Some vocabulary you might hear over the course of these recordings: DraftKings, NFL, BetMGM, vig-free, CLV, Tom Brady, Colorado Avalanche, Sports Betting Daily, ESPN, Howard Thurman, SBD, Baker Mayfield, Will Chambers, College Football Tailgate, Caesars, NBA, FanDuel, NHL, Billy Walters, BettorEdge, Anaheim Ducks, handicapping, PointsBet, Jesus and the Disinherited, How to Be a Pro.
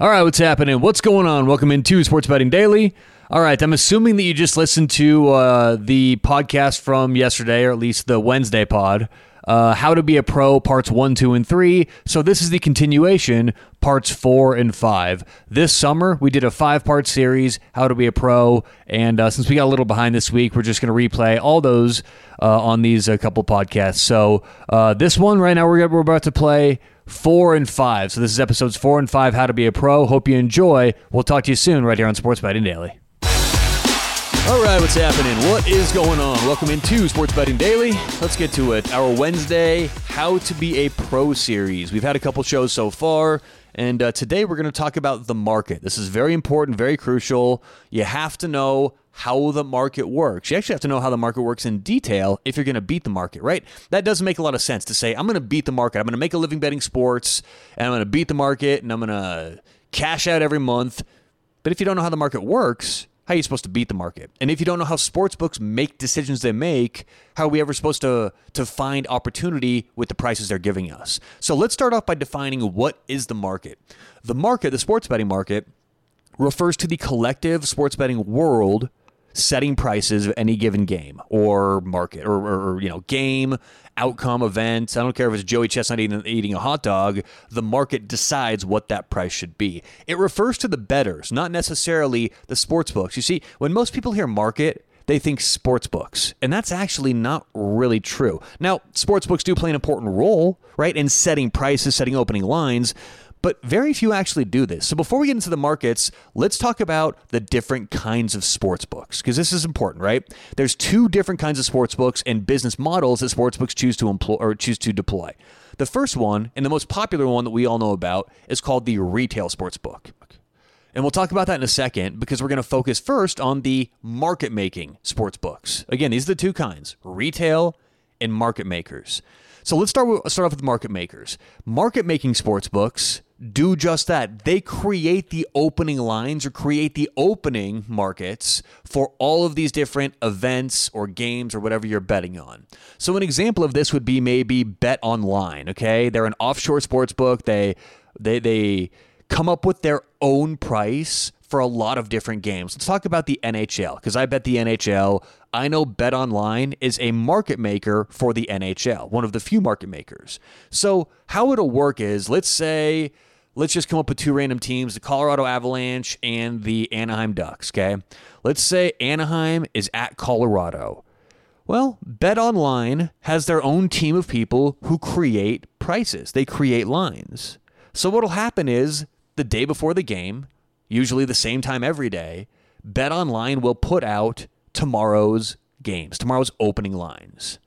All right, what's happening? What's going on? Welcome into Sports Betting Daily. All right, I'm assuming that you just listened to the podcast from yesterday, or at least the Wednesday pod, How to Be a Pro, Parts 1, 2, and 3. So this is the continuation, Parts 4 and 5. This summer, we did a 5-part series, How to Be a Pro, and since we got a little behind this week, we're just going to replay all those on these couple podcasts. So this one right now, we're about to play 4 and 5. So this is episodes 4 and 5, How to Be a Pro. Hope you enjoy. We'll talk to you soon right here on Sports Betting Daily. All right, what's happening? What is going on? Welcome into Sports Betting Daily. Let's get to it. Our Wednesday How to Be a Pro series. We've had a couple shows so far, and today we're going to talk about the market. This is very important, very crucial. You have to know how the market works. You actually have to know how the market works in detail if you're going to beat the market, right? That doesn't make a lot of sense to say, I'm going to beat the market. I'm going to make a living betting sports, and I'm going to beat the market, and I'm going to cash out every month. But if you don't know how the market works, how are you supposed to beat the market? And if you don't know how sportsbooks make decisions they make, how are we ever supposed to find opportunity with the prices they're giving us? So let's start off by defining what is the market. The market, the sports betting market, refers to the collective sports betting world setting prices of any given game or market or you know, game, outcome, event. I don't care if it's Joey Chestnut eating a hot dog. The market decides what that price should be. It refers to the bettors, not necessarily the sports books. You see, when most people hear market, they think sports books, and that's actually not really true. Now, sports books do play an important role, right, in setting prices, setting opening lines, but very few actually do this. So before we get into the markets, let's talk about the different kinds of sports books, because this is important, right? There's two different kinds of sports books and business models that sports books choose to employ or choose to deploy. The first one, and the most popular one that we all know about, is called the retail sports book. And we'll talk about that in a second, because we're going to focus first on the market-making sports books. Again, these are the two kinds, retail and market makers. So let's start off with market makers. Market-making sports books do just that. They create the opening lines or create the opening markets for all of these different events or games or whatever you're betting on. So an example of this would be maybe BetOnline, okay? They're an offshore sports book. They come up with their own price for a lot of different games. Let's talk about the NHL, because I bet the NHL. I know BetOnline is a market maker for the NHL, one of the few market makers. So how it'll work is, let's just come up with two random teams, the Colorado Avalanche and the Anaheim Ducks, okay? Let's say Anaheim is at Colorado. Well, BetOnline has their own team of people who create prices. They create lines. So what'll happen is, the day before the game, usually the same time every day, BetOnline will put out tomorrow's games, tomorrow's opening lines.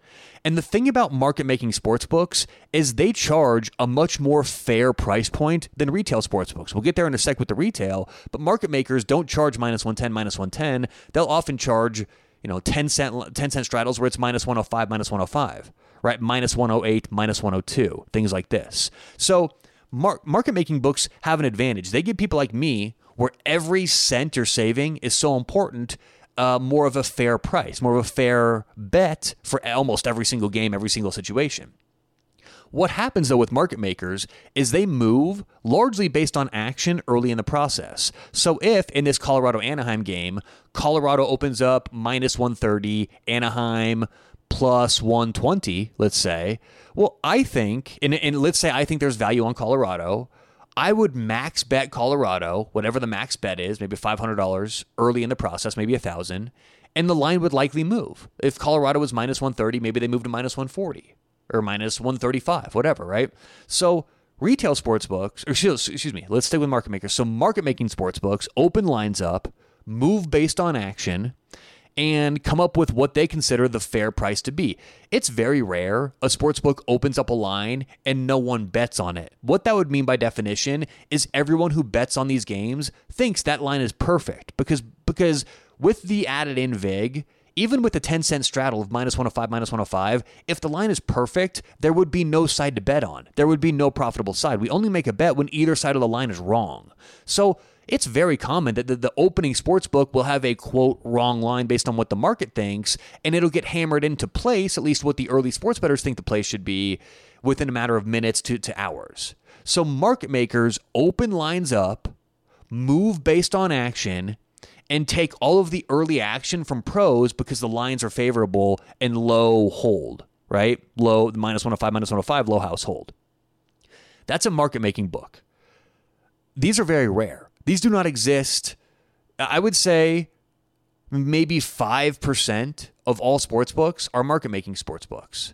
And the thing about market-making sportsbooks is they charge a much more fair price point than retail sportsbooks. We'll get there in a sec with the retail, but market makers don't charge -110, -110. They'll often charge, 10 cent straddles where it's -105, -105, right? -108, -102, things like this. So market-making books have an advantage. They give people like me, where every cent you're saving is so important, more of a fair price, more of a fair bet for almost every single game, every single situation. What happens, though, with market makers is they move largely based on action early in the process. So if, in this Colorado-Anaheim game, Colorado opens up -130, Anaheim +120, let's say, well, I think, and let's say I think there's value on Colorado, I would max bet Colorado, whatever the max bet is, maybe $500 early in the process, maybe $1,000, and the line would likely move. If Colorado was -130, maybe they moved to -140 or -135, whatever, right? So retail sports books, or excuse me, let's stick with market makers. So market-making sports books open lines up, move based on action, and come up with what they consider the fair price to be. It's very rare a sportsbook opens up a line and no one bets on it. What that would mean by definition is everyone who bets on these games thinks that line is perfect, because with the added in vig, even with the 10 cent straddle of -105, -105, if the line is perfect, there would be no side to bet on. There would be no profitable side. We only make a bet when either side of the line is wrong. So it's very common that the opening sports book will have a, quote, wrong line based on what the market thinks, and it'll get hammered into place, at least what the early sports bettors think the place should be, within a matter of minutes to hours. So market makers open lines up move based on action and take all of the early action from pros because the lines are favorable and low hold, right? Low, -105, low household. That's a market-making book. These are very rare. These do not exist. I would say maybe 5% of all sports books are market-making sports books.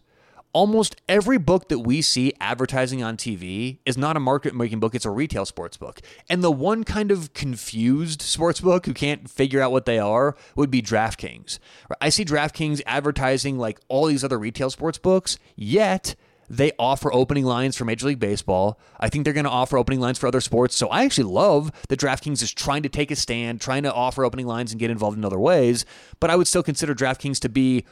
Almost every book that we see advertising on TV is not a market-making book. It's a retail sports book. And the one kind of confused sports book who can't figure out what they are would be DraftKings. I see DraftKings advertising like all these other retail sports books, yet they offer opening lines for Major League Baseball. I think they're going to offer opening lines for other sports. So I actually love that DraftKings is trying to take a stand, trying to offer opening lines and get involved in other ways. But I would still consider DraftKings to be,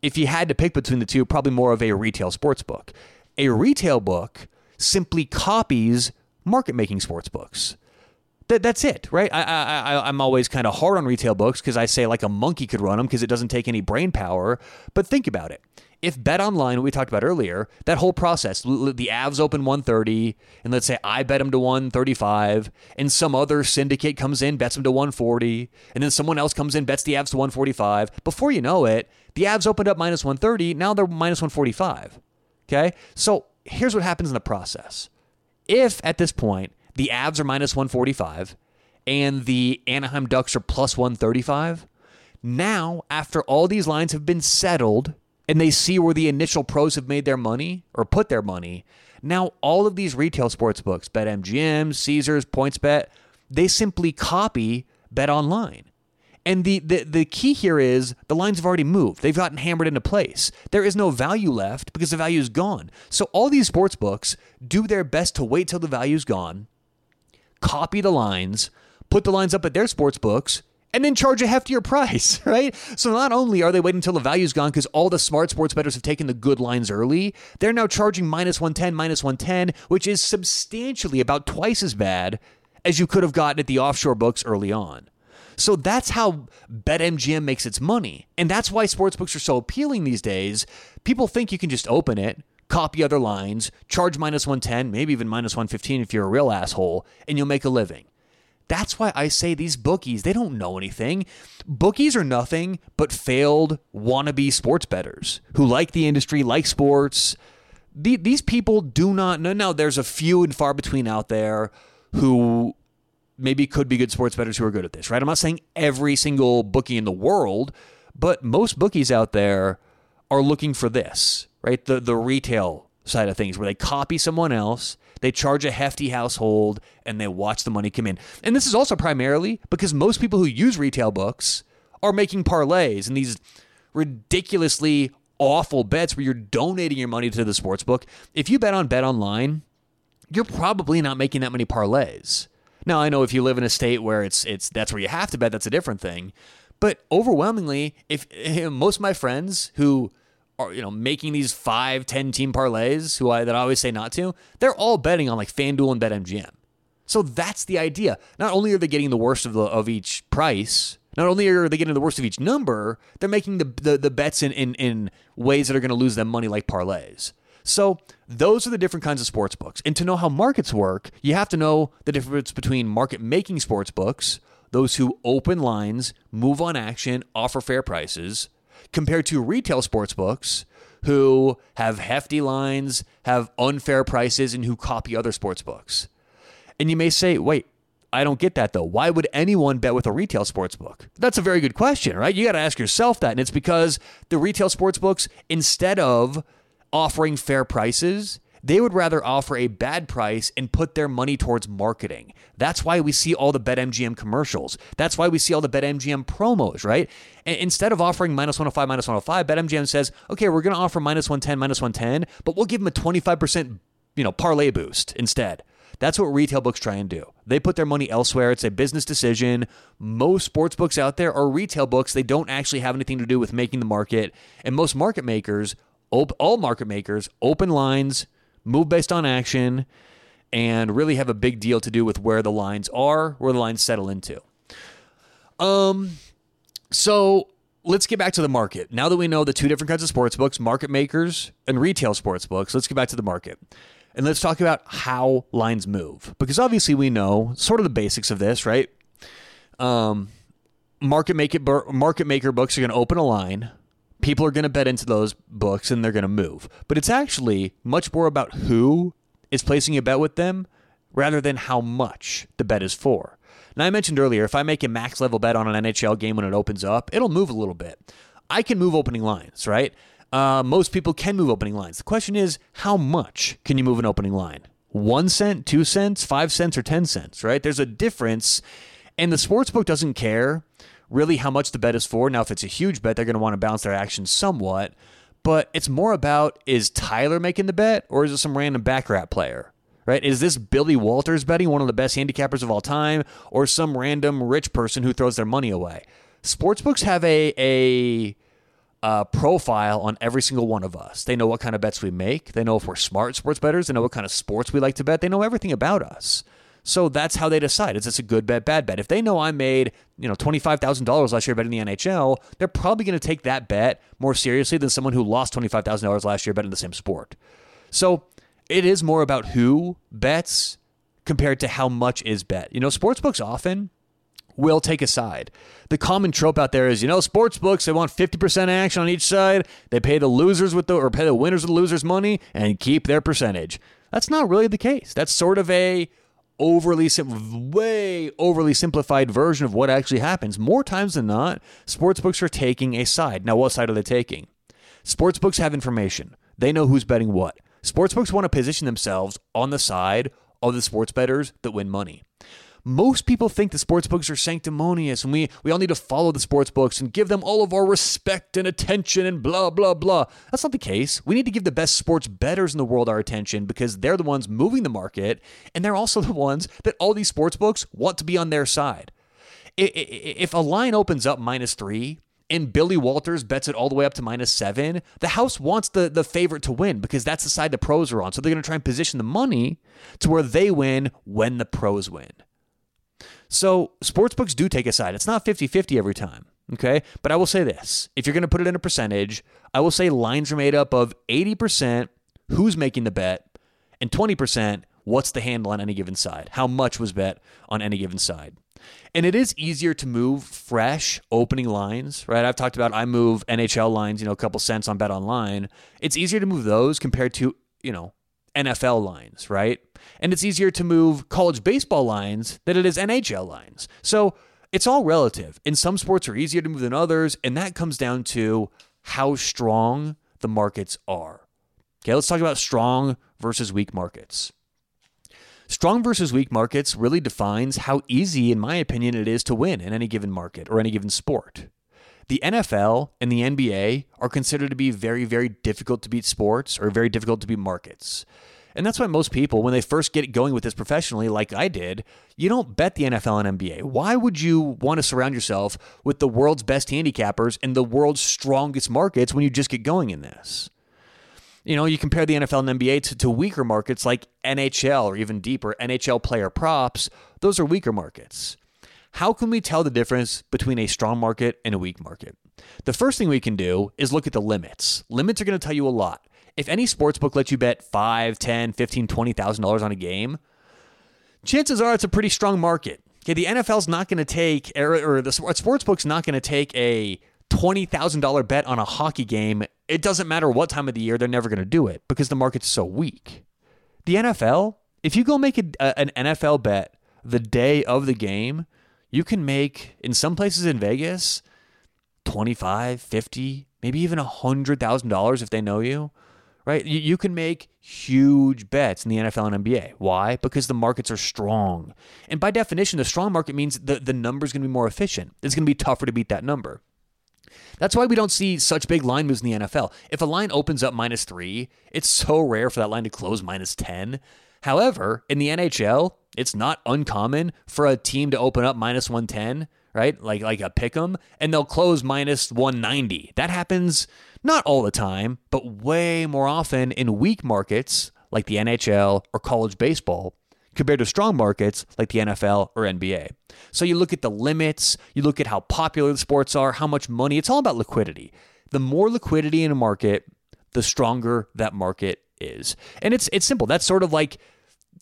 if you had to pick between the two, probably more of a retail sports book. A retail book simply copies market-making sports books. That's it, right? I'm always kind of hard on retail books because I say like a monkey could run them because it doesn't take any brain power. But think about it. If BetOnline, we talked about earlier, that whole process, the Avs open 130, and let's say I bet them to 135, and some other syndicate comes in, bets them to 140, and then someone else comes in, bets the Avs to 145. Before you know it, the Avs opened up -130, now they're -145. Okay? So here's what happens in the process. If at this point the Avs are -145 and the Anaheim Ducks are +135, now after all these lines have been settled, and they see where the initial pros have made their money or put their money. Now, all of these retail sports books, BetMGM, Caesars, PointsBet, they simply copy BetOnline. And the key here is the lines have already moved. They've gotten hammered into place. There is no value left because the value is gone. So all these sports books do their best to wait till the value is gone, copy the lines, put the lines up at their sports books, and then charge a heftier price, right? So not only are they waiting until the value's gone because all the smart sports bettors have taken the good lines early, they're now charging -110, which is substantially about twice as bad as you could have gotten at the offshore books early on. So that's how BetMGM makes its money. And that's why sportsbooks are so appealing these days. People think you can just open it, copy other lines, charge -110, maybe even -115 if you're a real asshole, and you'll make a living. That's why I say these bookies, they don't know anything. Bookies are nothing but failed wannabe sports bettors who like the industry, like sports. These people do not know. Now, there's a few and far between out there who maybe could be good sports bettors who are good at this, right? I'm not saying every single bookie in the world, but most bookies out there are looking for this, right? The retail side of things where they copy someone else. They charge a hefty household, and they watch the money come in. And this is also primarily because most people who use retail books are making parlays and these ridiculously awful bets where you're donating your money to the sports book. If you bet on BetOnline, you're probably not making that many parlays. Now, I know if you live in a state where it's that's where you have to bet, that's a different thing. But overwhelmingly, if most of my friends who are, making these 5-10 team parlays that I always say not to, they're all betting on like FanDuel and BetMGM. So that's the idea. Not only are they getting the worst of each price, not only are they getting the worst of each number, they're making the bets in ways that are going to lose them money like parlays. So those are the different kinds of sports books. And to know how markets work, you have to know the difference between market-making sports books, those who open lines, move on action, offer fair prices, compared to retail sports books who have hefty lines, have unfair prices, and who copy other sports books. And you may say, wait, I don't get that though. Why would anyone bet with a retail sports book? That's a very good question, right? You got to ask yourself that. And it's because the retail sports books, instead of offering fair prices, they would rather offer a bad price and put their money towards marketing. That's why we see all the BetMGM commercials. That's why we see all the BetMGM promos, right? Instead of offering -105, BetMGM says, okay, we're going to offer -110, but we'll give them a 25%, parlay boost instead. That's what retail books try and do. They put their money elsewhere. It's a business decision. Most sports books out there are retail books. They don't actually have anything to do with making the market. And most market makers, all market makers, open lines, move based on action, and really have a big deal to do with where the lines are, where the lines settle into. So let's get back to the market. Now that we know the two different kinds of sports books, market makers and retail sports books, let's get back to the market. And let's talk about how lines move, because obviously we know sort of the basics of this, right? Market maker books are going to open a line. People are going to bet into those books and they're going to move. But it's actually much more about who is placing a bet with them rather than how much the bet is for. Now, I mentioned earlier, if I make a max level bet on an NHL game when it opens up, it'll move a little bit. I can move opening lines, right? Most people can move opening lines. The question is, how much can you move an opening line? 1 cent, 2 cents, 5 cents, or 10 cents, right? There's a difference, and the sportsbook doesn't care really how much the bet is for. Now, if it's a huge bet, they're going to want to balance their action somewhat, but it's more about, is Tyler making the bet, or is it some random baccarat player, right? Is this Billy Walters betting, one of the best handicappers of all time, or some random rich person who throws their money away? Sportsbooks have a profile on every single one of us. They know what kind of bets we make. They know if we're smart sports bettors. They know what kind of sports we like to bet. They know everything about us. So that's how they decide. Is this a good bet, bad bet? If they know I made, $25,000 last year betting the NHL, they're probably going to take that bet more seriously than someone who lost $25,000 last year betting the same sport. So it is more about who bets compared to how much is bet. Sportsbooks often will take a side. The common trope out there is, sportsbooks, they want 50% action on each side. They pay the losers pay the winners with the losers' money and keep their percentage. That's not really the case. That's sort of a way overly simplified version of what actually happens. More times than not, sportsbooks are taking a side. Now, what side are they taking? Sportsbooks have information. They know who's betting what. Sportsbooks want to position themselves on the side of the sports bettors that win money. Most people think the sportsbooks are sanctimonious and we all need to follow the sportsbooks and give them all of our respect and attention and blah, blah, blah. That's not the case. We need to give the best sports bettors in the world our attention because they're the ones moving the market and they're also the ones that all these sportsbooks want to be on their side. If a line opens up -3 and Billy Walters bets it all the way up to -7, the house wants the favorite to win because that's the side the pros are on. So they're going to try and position the money to where they win when the pros win. So sportsbooks do take a side. It's not 50-50 every time, okay? But I will say this. If you're going to put it in a percentage, I will say lines are made up of 80% who's making the bet and 20% what's the handle on any given side, how much was bet on any given side. And it is easier to move fresh opening lines, right? I've talked about I move NHL lines, a couple cents on BetOnline. It's easier to move those compared to, NFL lines, right? And it's easier to move college baseball lines than it is NHL lines. So it's all relative. And some sports are easier to move than others, and that comes down to how strong the markets are. Okay, let's talk about strong versus weak markets. Strong versus weak markets really defines how easy, in my opinion, it is to win in any given market or any given sport. The NFL and the NBA are considered to be very, very difficult to beat sports or very difficult to beat markets. And that's why most people, when they first get going with this professionally, like I did, you don't bet the NFL and NBA. Why would you want to surround yourself with the world's best handicappers and the world's strongest markets when you just get going in this? You compare the NFL and NBA to weaker markets like NHL or even deeper NHL player props. Those are weaker markets. How can we tell the difference between a strong market and a weak market? The first thing we can do is look at the limits. Limits are going to tell you a lot. If any sportsbook lets you bet $5, $10, $15, $20,000 on a game, chances are it's a pretty strong market. Okay, the NFL's not going to take, or the sportsbook's not going to take a $20,000 bet on a hockey game. It doesn't matter what time of the year, they're never going to do it because the market's so weak. The NFL, if you go make an NFL bet the day of the game, you can make, in some places in Vegas, $25,000, $50,000, maybe even $100,000 if they know you, right? You can make huge bets in the NFL and NBA. Why? Because the markets are strong. And by definition, the strong market means the number's going to be more efficient. It's going to be tougher to beat that number. That's why we don't see such big line moves in the NFL. If a line opens up -3, it's so rare for that line to close -10. However, in the NHL, it's not uncommon for a team to open up -110, right? Like a pick'em, and they'll close -190. That happens not all the time, but way more often in weak markets like the NHL or college baseball compared to strong markets like the NFL or NBA. So you look at the limits, you look at how popular the sports are, how much money. It's all about liquidity. The more liquidity in a market, the stronger that market is. And it's simple. That's sort of like,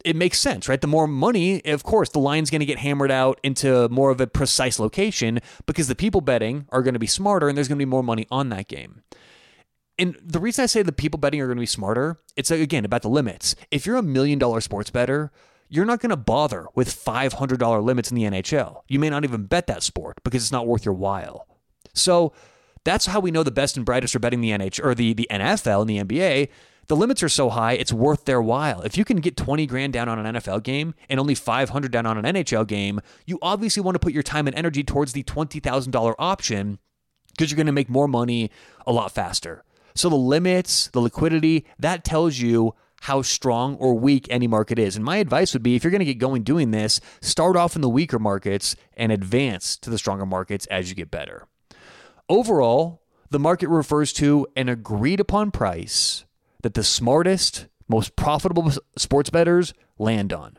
it makes sense, right? The more money, of course, the line's going to get hammered out into more of a precise location because the people betting are going to be smarter and there's going to be more money on that game. And the reason I say the people betting are going to be smarter, it's again about the limits. If you're $1 million sports bettor, you're not going to bother with $500 limits in the NHL. You may not even bet that sport because it's not worth your while. So that's how we know the best and brightest are betting the NHL or the NFL and the NBA. The limits are so high, it's worth their while. If you can get $20,000 down on an NFL game and only $500 down on an NHL game, you obviously want to put your time and energy towards the $20,000 option because you're going to make more money a lot faster. So the limits, the liquidity, that tells you how strong or weak any market is. And my advice would be, if you're going to get going doing this, start off in the weaker markets and advance to the stronger markets as you get better. Overall, the market refers to an agreed upon price that the smartest, most profitable sports bettors land on.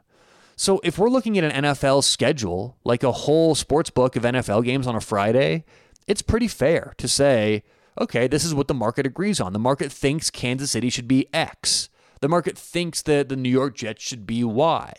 So if we're looking at an NFL schedule, like a whole sports book of NFL games on a Friday, it's pretty fair to say, okay, this is what the market agrees on. The market thinks Kansas City should be X. The market thinks that the New York Jets should be Y.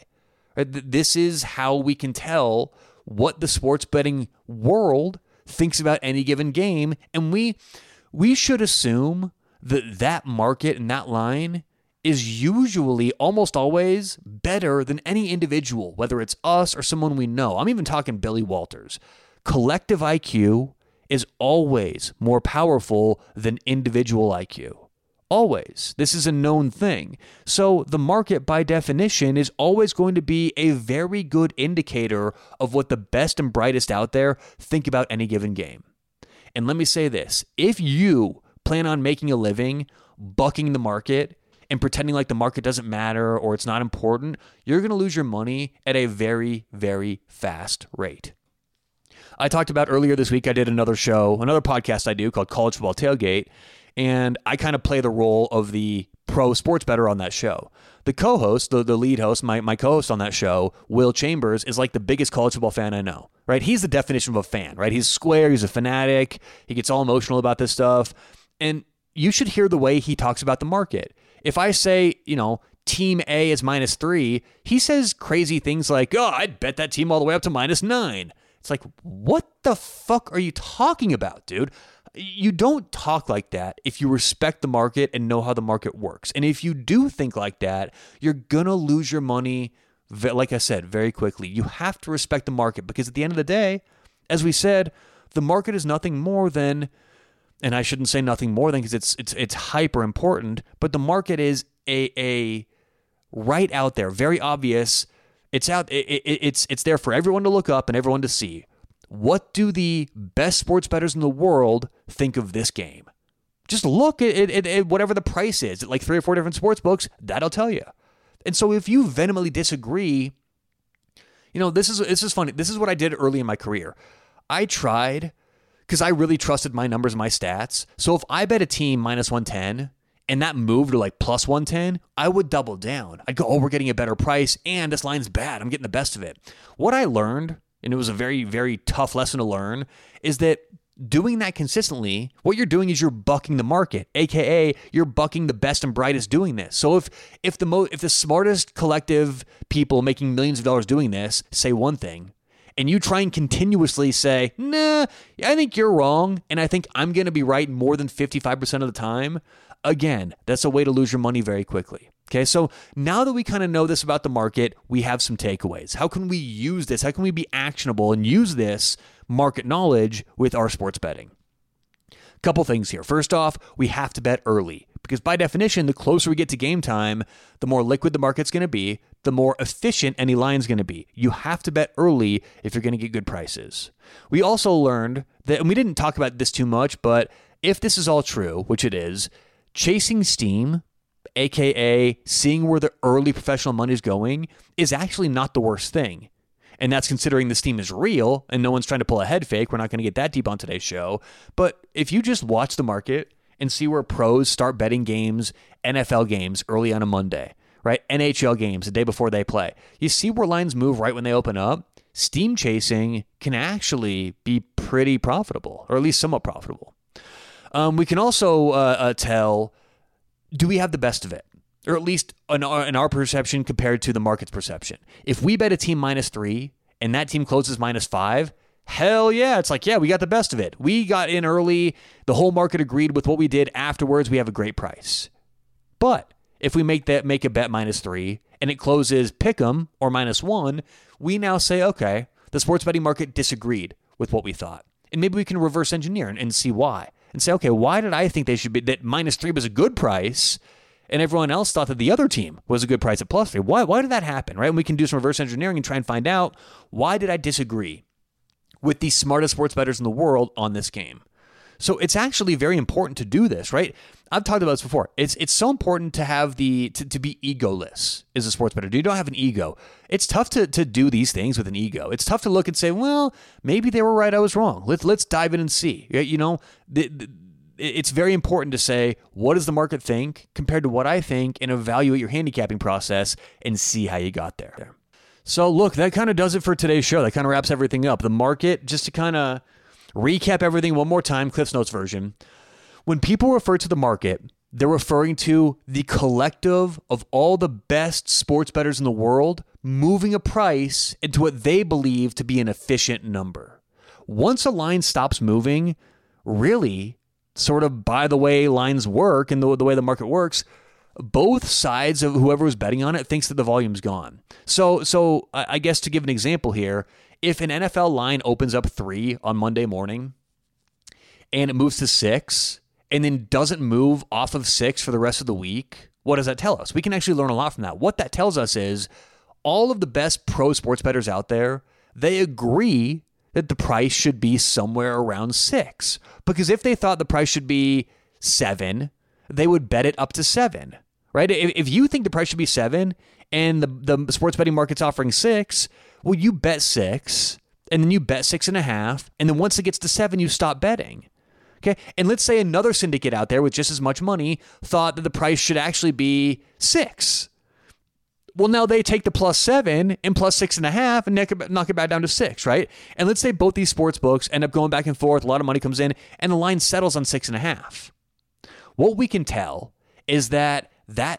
This is how we can tell what the sports betting world thinks about any given game. And we should assume that that market and that line is usually almost always better than any individual, whether it's us or someone we know. I'm even talking Billy Walters. Collective IQ is always more powerful than individual IQ. Always. This is a known thing. So the market, by definition, is always going to be a very good indicator of what the best and brightest out there think about any given game. And let me say this. If you plan on making a living bucking the market and pretending like the market doesn't matter or it's not important, you're going to lose your money at a very, very fast rate. I talked about earlier this week, I did another show, another podcast I do called College Football Tailgate, and I kind of play the role of the pro sports bettor on that show. The co-host, the lead host, my co-host on that show, Will Chambers, is like the biggest college football fan I know, right? He's the definition of a fan, right? He's square, he's a fanatic, he gets all emotional about this stuff, and you should hear the way he talks about the market. If I say, you know, team A is -3, he says crazy things like, oh, I'd bet that team all the way up to -9. It's like, what the fuck are you talking about, dude? You don't talk like that if you respect the market and know how the market works. And if you do think like that, you're going to lose your money, like I said, very quickly. You have to respect the market because at the end of the day, as we said, the market is nothing more than, and I shouldn't say nothing more than because it's hyper important, but the market is a right out there, very obvious. It's out. It's there for everyone to look up and everyone to see. What do the best sports bettors in the world think of this game? Just look at whatever the price is at like 3 or 4 different sports books. That'll tell you. And so if you vehemently disagree, you know, this is funny. This is what I did early in my career. I tried because I really trusted my numbers, my stats. So if I bet a team -110. And that moved to like +110, I would double down. I'd go, oh, we're getting a better price, and this line's bad. I'm getting the best of it. What I learned, and it was a very, very tough lesson to learn, is that doing that consistently, what you're doing is you're bucking the market, aka you're bucking the best and brightest doing this. So if the smartest collective people making millions of dollars doing this say one thing, and you try and continuously say, nah, I think you're wrong, and I think I'm going to be right more than 55% of the time, again, that's a way to lose your money very quickly. Okay, so now that we kind of know this about the market, we have some takeaways. How can we use this? How can we be actionable and use this market knowledge with our sports betting? Couple things here. First off, we have to bet early because by definition, the closer we get to game time, the more liquid the market's going to be, the more efficient any line's going to be. You have to bet early if you're going to get good prices. We also learned that, and we didn't talk about this too much, but if this is all true, which it is, chasing steam, aka seeing where the early professional money is going, is actually not the worst thing. And that's considering the steam is real and no one's trying to pull a head fake. We're not going to get that deep on today's show. But if you just watch the market and see where pros start betting games, NFL games early on a Monday, right? NHL games the day before they play. You see where lines move right when they open up. Steam chasing can actually be pretty profitable, or at least somewhat profitable. We can also tell, do we have the best of it? or at least in our perception compared to the market's perception. If we bet a team -3 and that team closes -5, hell yeah. It's like, yeah, we got the best of it. We got in early. The whole market agreed with what we did. Afterwards, we have a great price. But if we make a bet -3 and it closes pick'em or -1, we now say, okay, the sports betting market disagreed with what we thought. And maybe we can reverse engineer and see why. And say, okay, why did I think they should be that -3 was a good price and everyone else thought that the other team was a good price at +3? Why did that happen, right? And we can do some reverse engineering and try and find out, why did I disagree with the smartest sports bettors in the world on this game? So it's actually very important to do this, right? I've talked about this before. It's so important to have to be egoless as a sports bettor. You don't have an ego. It's tough to do these things with an ego. It's tough to look and say, well, maybe they were right, I was wrong. Let's dive in and see. You know, it's very important to say, what does the market think compared to what I think, and evaluate your handicapping process and see how you got there. So look, that kind of does it for today's show. That kind of wraps everything up. The market, just to kind of recap everything one more time, Cliff's Notes version. When people refer to the market, they're referring to the collective of all the best sports bettors in the world moving a price into what they believe to be an efficient number. Once a line stops moving, really, sort of by the way lines work and the way the market works, both sides of whoever was betting on it thinks that the volume's gone. So I guess to give an example here, if an NFL line opens up 3 on Monday morning and it moves to 6 and then doesn't move off of 6 for the rest of the week, what does that tell us? We can actually learn a lot from that. What that tells us is all of the best pro sports bettors out there, they agree that the price should be somewhere around 6, because if they thought the price should be 7, they would bet it up to 7, right? If you think the price should be 7 and the sports betting market's offering 6, well, you bet 6, and then you bet 6.5, and then once it gets to 7, you stop betting. Okay, and let's say another syndicate out there with just as much money thought that the price should actually be 6. Well, now they take the +7 and +6.5 and knock it back down to 6, right? And let's say both these sports books end up going back and forth, a lot of money comes in, and the line settles on 6.5. What we can tell is that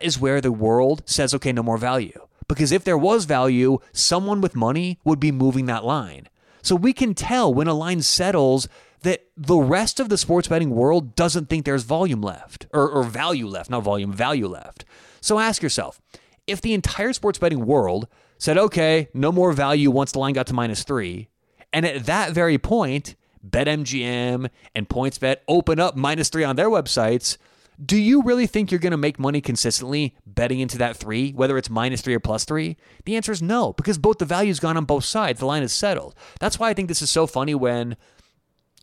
is where the world says, okay, no more value. Because if there was value, someone with money would be moving that line. So we can tell when a line settles that the rest of the sports betting world doesn't think there's volume left, or value left, not volume, value left. So ask yourself, if the entire sports betting world said, okay, no more value once the line got to -3, and at that very point, BetMGM and PointsBet open up -3 on their websites, do you really think you're going to make money consistently betting into that 3, whether it's -3 or +3? The answer is no, because both the value's gone on both sides. The line is settled. That's why I think this is so funny when,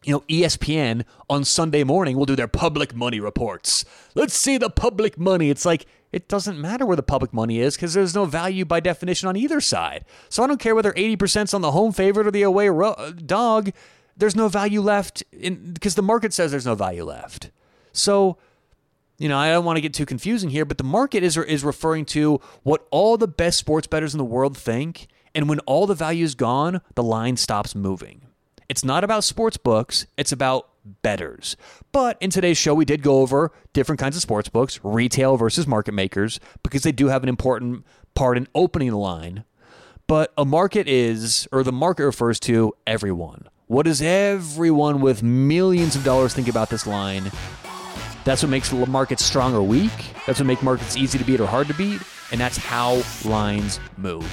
you know, ESPN on Sunday morning will do their public money reports. Let's see the public money. It's like, it doesn't matter where the public money is because there's no value by definition on either side. So I don't care whether 80% on the home favorite or the away dog. There's no value left because the market says there's no value left. So, you know, I don't want to get too confusing here, but the market is referring to what all the best sports bettors in the world think, and when all the value is gone, the line stops moving. It's not about sports books, it's about bettors. But in today's show, we did go over different kinds of sports books, retail versus market makers, because they do have an important part in opening the line. But a market is, or the market refers to everyone. What does everyone with millions of dollars think about this line? That's what makes markets strong or weak. That's what makes markets easy to beat or hard to beat. And that's how lines move.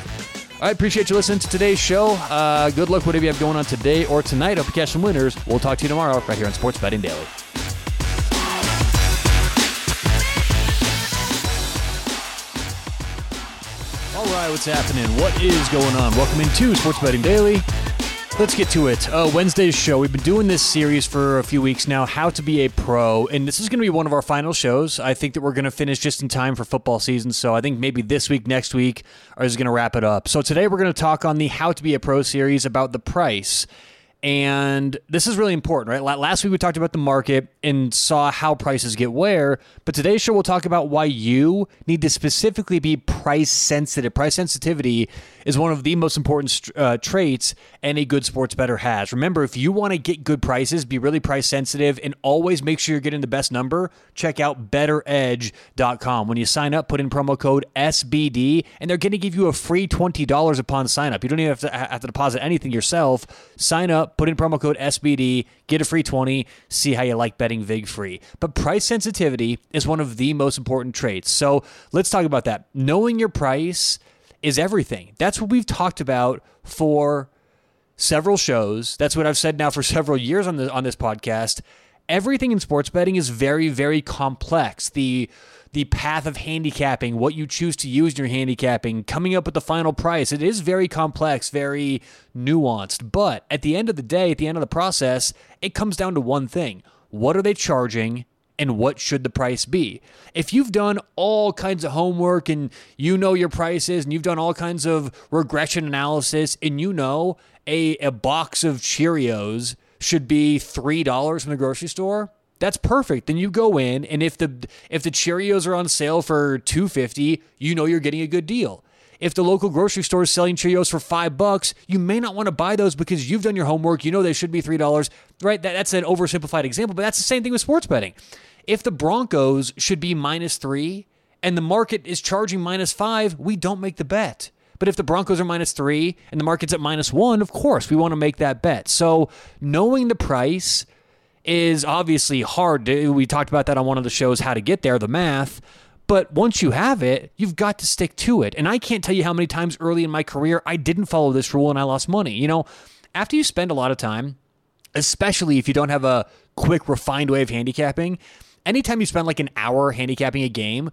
All right, appreciate you listening to today's show. Good luck whatever you have going on today or tonight. Hope you catch some winners. We'll talk to you tomorrow right here on Sports Betting Daily. All right, what's happening? What is going on? Welcome into Sports Betting Daily. Let's get to it. Wednesday's show. We've been doing this series for a few weeks now, How to Be a Pro, and this is going to be one of our final shows. I think that we're going to finish just in time for football season, so I think maybe this week, next week, I was going to wrap it up. So today we're going to talk on the How to Be a Pro series about the price, and this is really important, right? Last week we talked about the market and saw how prices get where, but today's show we'll talk about why you need to specifically be price sensitive. Price sensitivity is one of the most important traits any good sports bettor has. Remember, if you want to get good prices, be really price sensitive, and always make sure you're getting the best number, check out BettorEdge.com. When you sign up, put in promo code SBD, and they're going to give you a free $20 upon sign up. You don't even have to deposit anything yourself. Sign up, put in promo code SBD, get a free $20, see how you like betting vig free. But price sensitivity is one of the most important traits. So let's talk about that. Knowing your price is everything. That's what we've talked about for several shows. That's what I've said now for several years on this podcast. Everything in sports betting is very, very complex. The path of handicapping, what you choose to use in your handicapping, coming up with the final price. It is very complex, very nuanced. But at the end of the day, at the end of the process, it comes down to one thing. What are they charging? And what should the price be? If you've done all kinds of homework and you know your prices and you've done all kinds of regression analysis and you know a box of Cheerios should be $3 from the grocery store, that's perfect. Then you go in, and if the Cheerios are on sale for $2.50, you know you're getting a good deal. If the local grocery store is selling Cheerios for $5, you may not want to buy those because you've done your homework. You know they should be $3, right? That's an oversimplified example, but that's the same thing with sports betting. If the Broncos should be -3 and the market is charging -5, we don't make the bet. But if the Broncos are -3 and the market's at -1, of course, we want to make that bet. So knowing the price is obviously hard. We talked about that on one of the shows, how to get there, the math. But once you have it, you've got to stick to it. And I can't tell you how many times early in my career I didn't follow this rule and I lost money. You know, after you spend a lot of time, especially if you don't have a quick, refined way of handicapping, anytime you spend like an hour handicapping a game,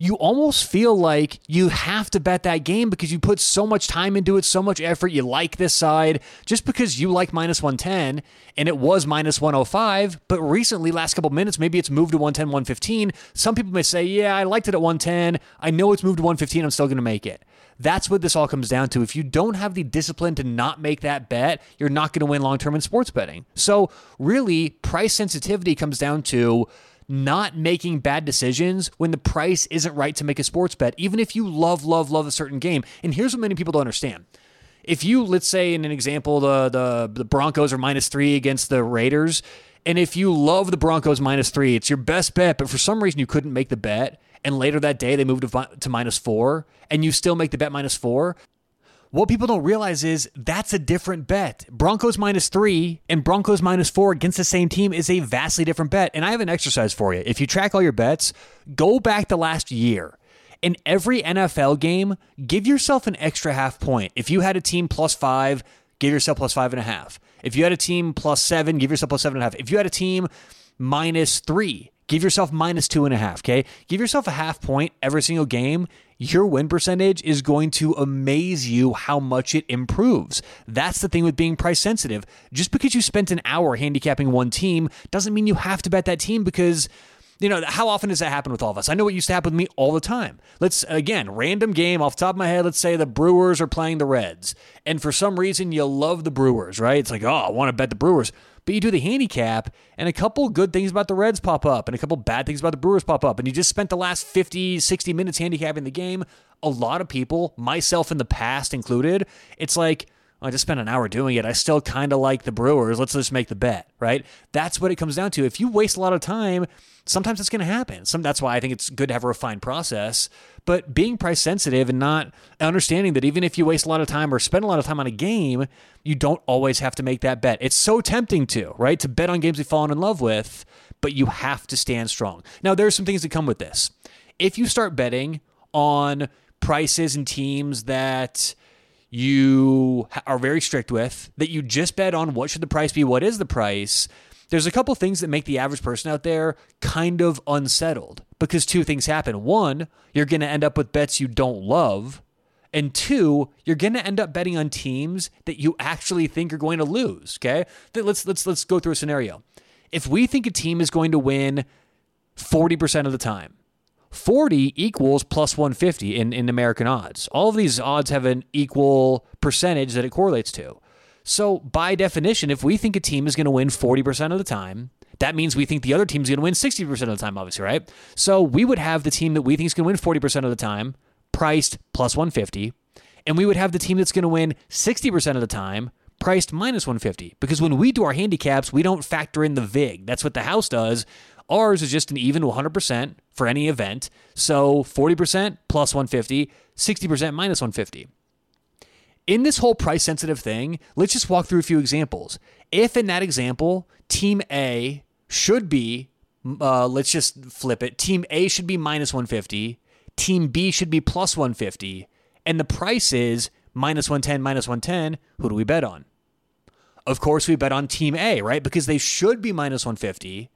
you almost feel like you have to bet that game because you put so much time into it, so much effort. You like this side just because you like -110 and it was -105. But recently, last couple minutes, maybe it's moved to 110, 115. Some people may say, yeah, I liked it at 110. I know it's moved to 115. I'm still going to make it. That's what this all comes down to. If you don't have the discipline to not make that bet, you're not going to win long-term in sports betting. So really, price sensitivity comes down to not making bad decisions when the price isn't right to make a sports bet, even if you love a certain game. And here's what many people don't understand. If you, let's say in an example, the Broncos are -3 against the Raiders, and if you love the Broncos -3, it's your best bet, but for some reason you couldn't make the bet, and later that day they moved to -4, and you still make the bet -4, what people don't realize is that's a different bet. Broncos -3 and Broncos -4 against the same team is a vastly different bet. And I have an exercise for you. If you track all your bets, go back to last year. In every NFL game, give yourself an extra half point. If you had a team +5, give yourself +5.5. If you had a team +7, give yourself +7.5. If you had a team -3, give yourself -2.5, okay? Give yourself a half point every single game. Your win percentage is going to amaze you how much it improves. That's the thing with being price sensitive. Just because you spent an hour handicapping one team doesn't mean you have to bet that team because, you know, how often does that happen with all of us? I know it used to happen with me all the time. Let's, again, random game off the top of my head. Let's say the Brewers are playing the Reds. And for some reason, you love the Brewers, right? It's like, oh, I want to bet the Brewers. But you do the handicap, and a couple good things about the Reds pop up, and a couple bad things about the Brewers pop up, and you just spent the last 50, 60 minutes handicapping the game. A lot of people, myself in the past included, it's like, I just spent an hour doing it. I still kind of like the Brewers. Let's just make the bet, right? That's what it comes down to. If you waste a lot of time, sometimes it's going to happen. That's why I think it's good to have a refined process. But being price sensitive and not understanding that even if you waste a lot of time or spend a lot of time on a game, you don't always have to make that bet. It's so tempting to, right? To bet on games you've fallen in love with, but you have to stand strong. Now, there's some things that come with this. If you start betting on prices and teams that you are very strict with, that you just bet on what should the price be, what is the price, there's a couple things that make the average person out there kind of unsettled because two things happen. One, you're going to end up with bets you don't love. And two, you're going to end up betting on teams that you actually think are going to lose, okay? Let's go through a scenario. If we think a team is going to win 40% of the time, 40 equals +150 in American odds. All of these odds have an equal percentage that it correlates to. So by definition, if we think a team is going to win 40% of the time, that means we think the other team is going to win 60% of the time, obviously, right? So we would have the team that we think is going to win 40% of the time priced +150. and we would have the team that's going to win 60% of the time priced minus 150, because when we do our handicaps, we don't factor in the VIG. That's what the house does. Ours is just an even 100% for any event. So 40% plus 150, 60% minus 150. In this whole price-sensitive thing, let's just walk through a few examples. If in that example, Team A should be, let's just flip it, Team A should be minus 150, Team B should be plus 150, and the price is minus 110, minus 110, who do we bet on? Of course, we bet on Team A, right? Because they should be minus 150,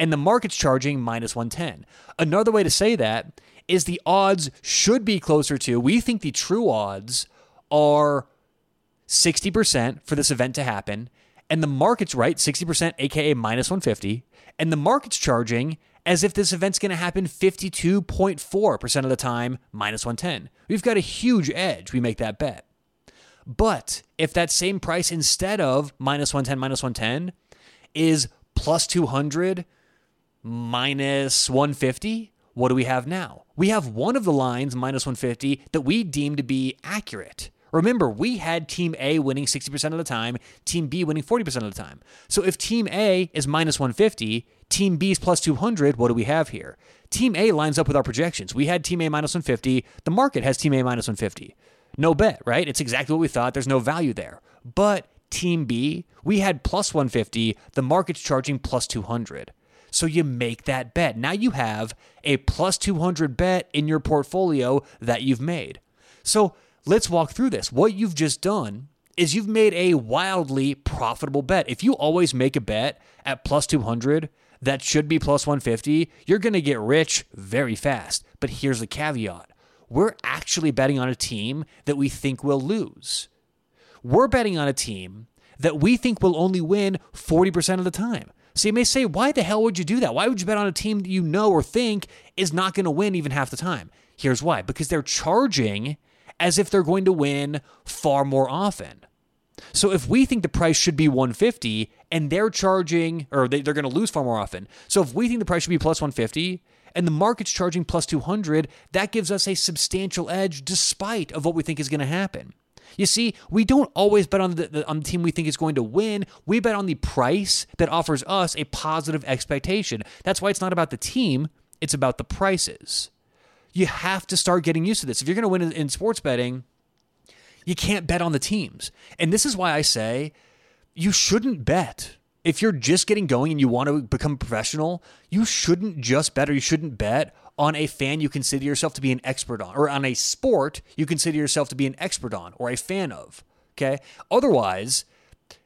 and the market's charging minus 110. Another way to say that is the odds should be closer to, we think the true odds are 60% for this event to happen, and the market's right, 60%, aka minus 150, and the market's charging as if this event's going to happen 52.4% of the time, minus 110. We've got a huge edge. We make that bet. But if that same price instead of minus 110 is plus 200, minus 150, what do we have now? We have one of the lines, minus 150, that we deem to be accurate. Remember, we had Team A winning 60% of the time, Team B winning 40% of the time. So if Team A is minus 150, Team B is plus 200, what do we have here? Team A lines up with our projections. We had Team A minus 150. The market has Team A minus 150. No bet, right? It's exactly what we thought. There's no value there. But Team B, we had plus 150. The market's charging plus 200. So you make that bet. Now you have a plus 200 bet in your portfolio that you've made. So let's walk through this. What you've just done is you've made a wildly profitable bet. If you always make a bet at plus 200, that should be plus 150, you're going to get rich very fast. But here's the caveat. We're actually betting on a team that we think will lose. We're betting on a team that we think will only win 40% of the time. So you may say, why the hell would you do that? Why would you bet on a team that you know or think is not going to win even half the time? Here's why. Because they're charging as if they're going to win far more often. So if we think the price should be 150 and they're charging, or they're going to lose far more often. So if we think the price should be plus 150 and the market's charging plus 200, that gives us a substantial edge despite of what we think is going to happen. You see, we don't always bet on the team we think is going to win. We bet on the price that offers us a positive expectation. That's why it's not about the team. It's about the prices. You have to start getting used to this. If you're going to win in sports betting, you can't bet on the teams. And this is why I say you shouldn't bet. If you're just getting going and you want to become professional, you shouldn't just bet, or you shouldn't bet on a fan you consider yourself to be an expert on, or on a sport you consider yourself to be an expert on or a fan of, okay? Otherwise,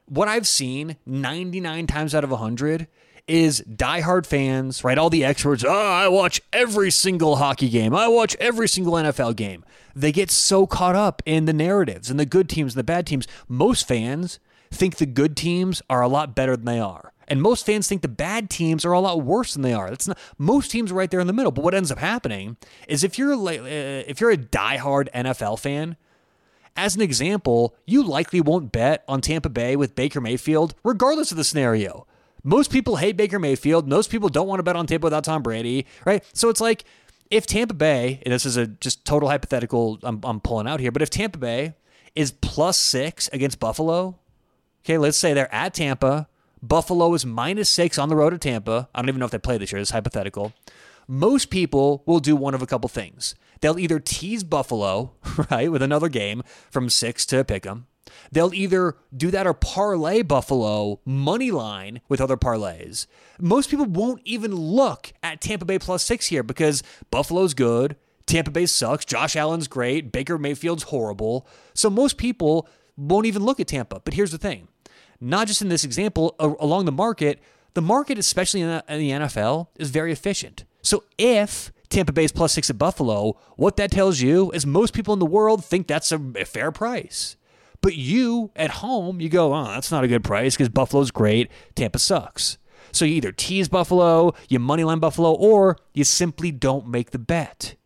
what I've seen 99 times out of 100 is diehard fans, right? All the experts, I watch every single hockey game. I watch every single NFL game. They get so caught up in the narratives and the good teams and the bad teams. Most fans think the good teams are a lot better than they are. And most fans think the bad teams are a lot worse than they are. That's not, most teams are right there in the middle. But what ends up happening is if you're a diehard NFL fan, as an example, you likely won't bet on Tampa Bay with Baker Mayfield, regardless of the scenario. Most people hate Baker Mayfield. Most people don't want to bet on Tampa without Tom Brady, right? So it's like if Tampa Bay, and this is a just total hypothetical I'm pulling out here, but if Tampa Bay is plus 6 against Buffalo, okay, let's say they're at Tampa. Buffalo is minus 6 on the road to Tampa. I don't even know if they play this year. It's hypothetical. Most people will do one of a couple things. They'll either tease Buffalo, right, with another game from 6 to pick 'em. They'll either do that or parlay Buffalo money line with other parlays. Most people won't even look at Tampa Bay plus 6 here because Buffalo's good. Tampa Bay sucks. Josh Allen's great. Baker Mayfield's horrible. So most people won't even look at Tampa. But here's the thing. Not just in this example, along the market, especially in the NFL, is very efficient. So if Tampa Bay is plus 6 at Buffalo, what that tells you is most people in the world think that's a fair price. But you, at home, you go, that's not a good price because Buffalo's great, Tampa sucks. So you either tease Buffalo, you moneyline Buffalo, or you simply don't make the bet.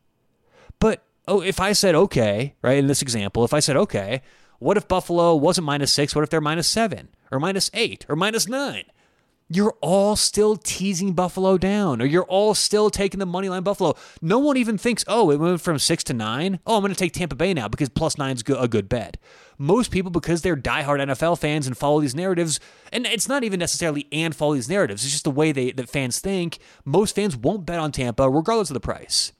But if I said, okay, right, in this example, if I said, okay, what if Buffalo wasn't minus 6? What if they're minus 7 or minus 8 or minus 9? You're all still teasing Buffalo down, or you're all still taking the money line Buffalo. No one even thinks, oh, it went from 6 to 9. Oh, I'm going to take Tampa Bay now because +9 is a good bet. Most people, because they're diehard NFL fans and follow these narratives, and it's not even necessarily and follow these narratives, it's just the way that fans think. Most fans won't bet on Tampa regardless of the price.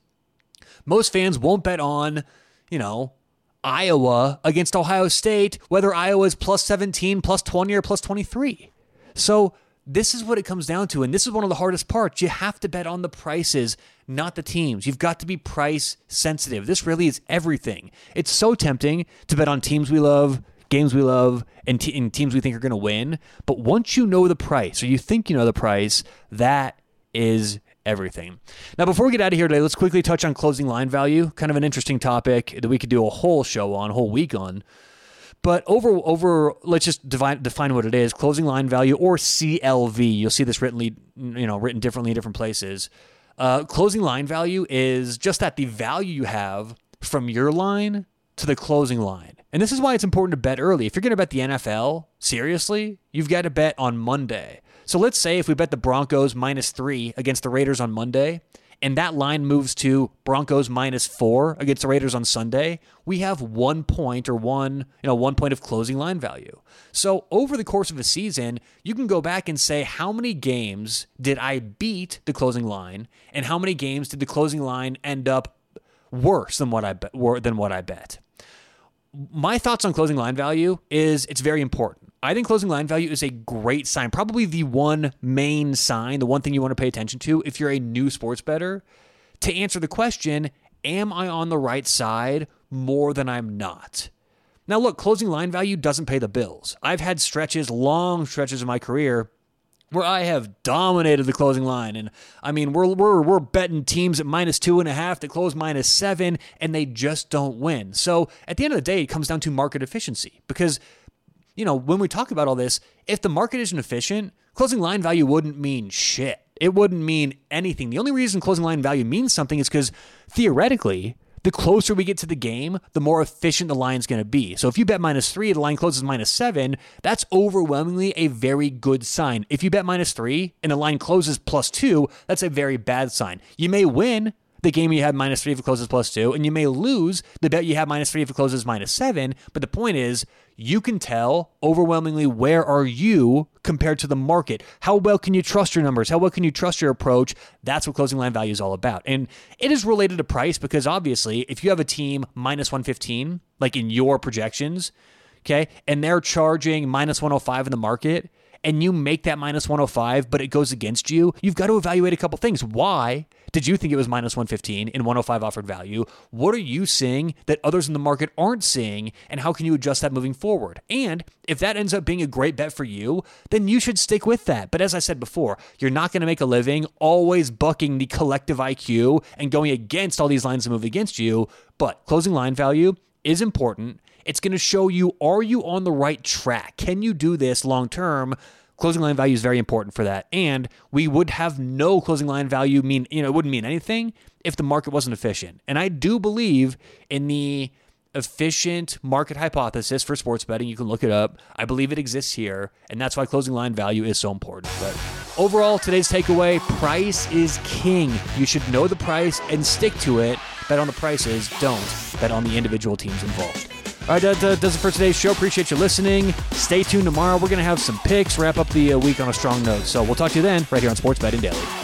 Most fans won't bet on, Iowa against Ohio State, whether Iowa is +17, +20, or +23. So this is what it comes down to, and this is one of the hardest parts. You have to bet on the prices, not the teams. You've got to be price sensitive. This really is everything. It's so tempting to bet on teams we love, games we love, and teams we think are going to win. But once you know the price, or you think you know the price, that is everything. Now, before we get out of here today, let's quickly touch on closing line value. Kind of an interesting topic that we could do a whole show on, a whole week on. But over, let's just define what it is: closing line value, or CLV. You'll see this written differently in different places. Closing line value is just that, the value you have from your line to the closing line. And this is why it's important to bet early. If you're going to bet the NFL, seriously, you've got to bet on Monday. So let's say if we bet the Broncos -3 against the Raiders on Monday, and that line moves to Broncos -4 against the Raiders on Sunday, we have 1 point, or 1 point of closing line value. So over the course of a season, you can go back and say, how many games did I beat the closing line, and how many games did the closing line end up worse than what I bet? My thoughts on closing line value is it's very important. I think closing line value is a great sign, probably the one main sign, the one thing you want to pay attention to if you're a new sports bettor, to answer the question, am I on the right side more than I'm not? Now look, closing line value doesn't pay the bills. I've had long stretches in my career where I have dominated the closing line. And I mean, we're betting teams at -2.5 that close -7, and they just don't win. So at the end of the day, it comes down to market efficiency, because when we talk about all this, if the market isn't efficient, closing line value wouldn't mean shit. It wouldn't mean anything. The only reason closing line value means something is because theoretically, the closer we get to the game, the more efficient the line's going to be. So if you bet -3, the line closes -7, that's overwhelmingly a very good sign. If you bet -3 and the line closes +2, that's a very bad sign. You may win the game you had -3 if it closes +2, and you may lose the bet you had -3 if it closes -7. But the point is, you can tell overwhelmingly where are you compared to the market. How well can you trust your numbers? How well can you trust your approach? That's what closing line value is all about. And it is related to price, because obviously if you have a team -115, like in your projections, okay, and they're charging -105 in the market, and you make that -105, but it goes against you, you've got to evaluate a couple things. Why did you think it was -115 and 105 offered value? What are you seeing that others in the market aren't seeing, and how can you adjust that moving forward? And if that ends up being a great bet for you, then you should stick with that. But as I said before, you're not going to make a living always bucking the collective IQ and going against all these lines that move against you. But closing line value is important. It's going to show you, are you on the right track? Can you do this long term? Closing line value is very important for that. And we would have no closing line value it wouldn't mean anything if the market wasn't efficient. And I do believe in the efficient market hypothesis for sports betting. You can look it up. I believe it exists here, and that's why closing line value is so important. But overall, today's takeaway, price is king. You should know the price and stick to it. Bet on the prices. Don't bet on the individual teams involved. All right, that does it for today's show. Appreciate you listening. Stay tuned tomorrow. We're going to have some picks, wrap up the week on a strong note. So we'll talk to you then right here on Sports Betting Daily.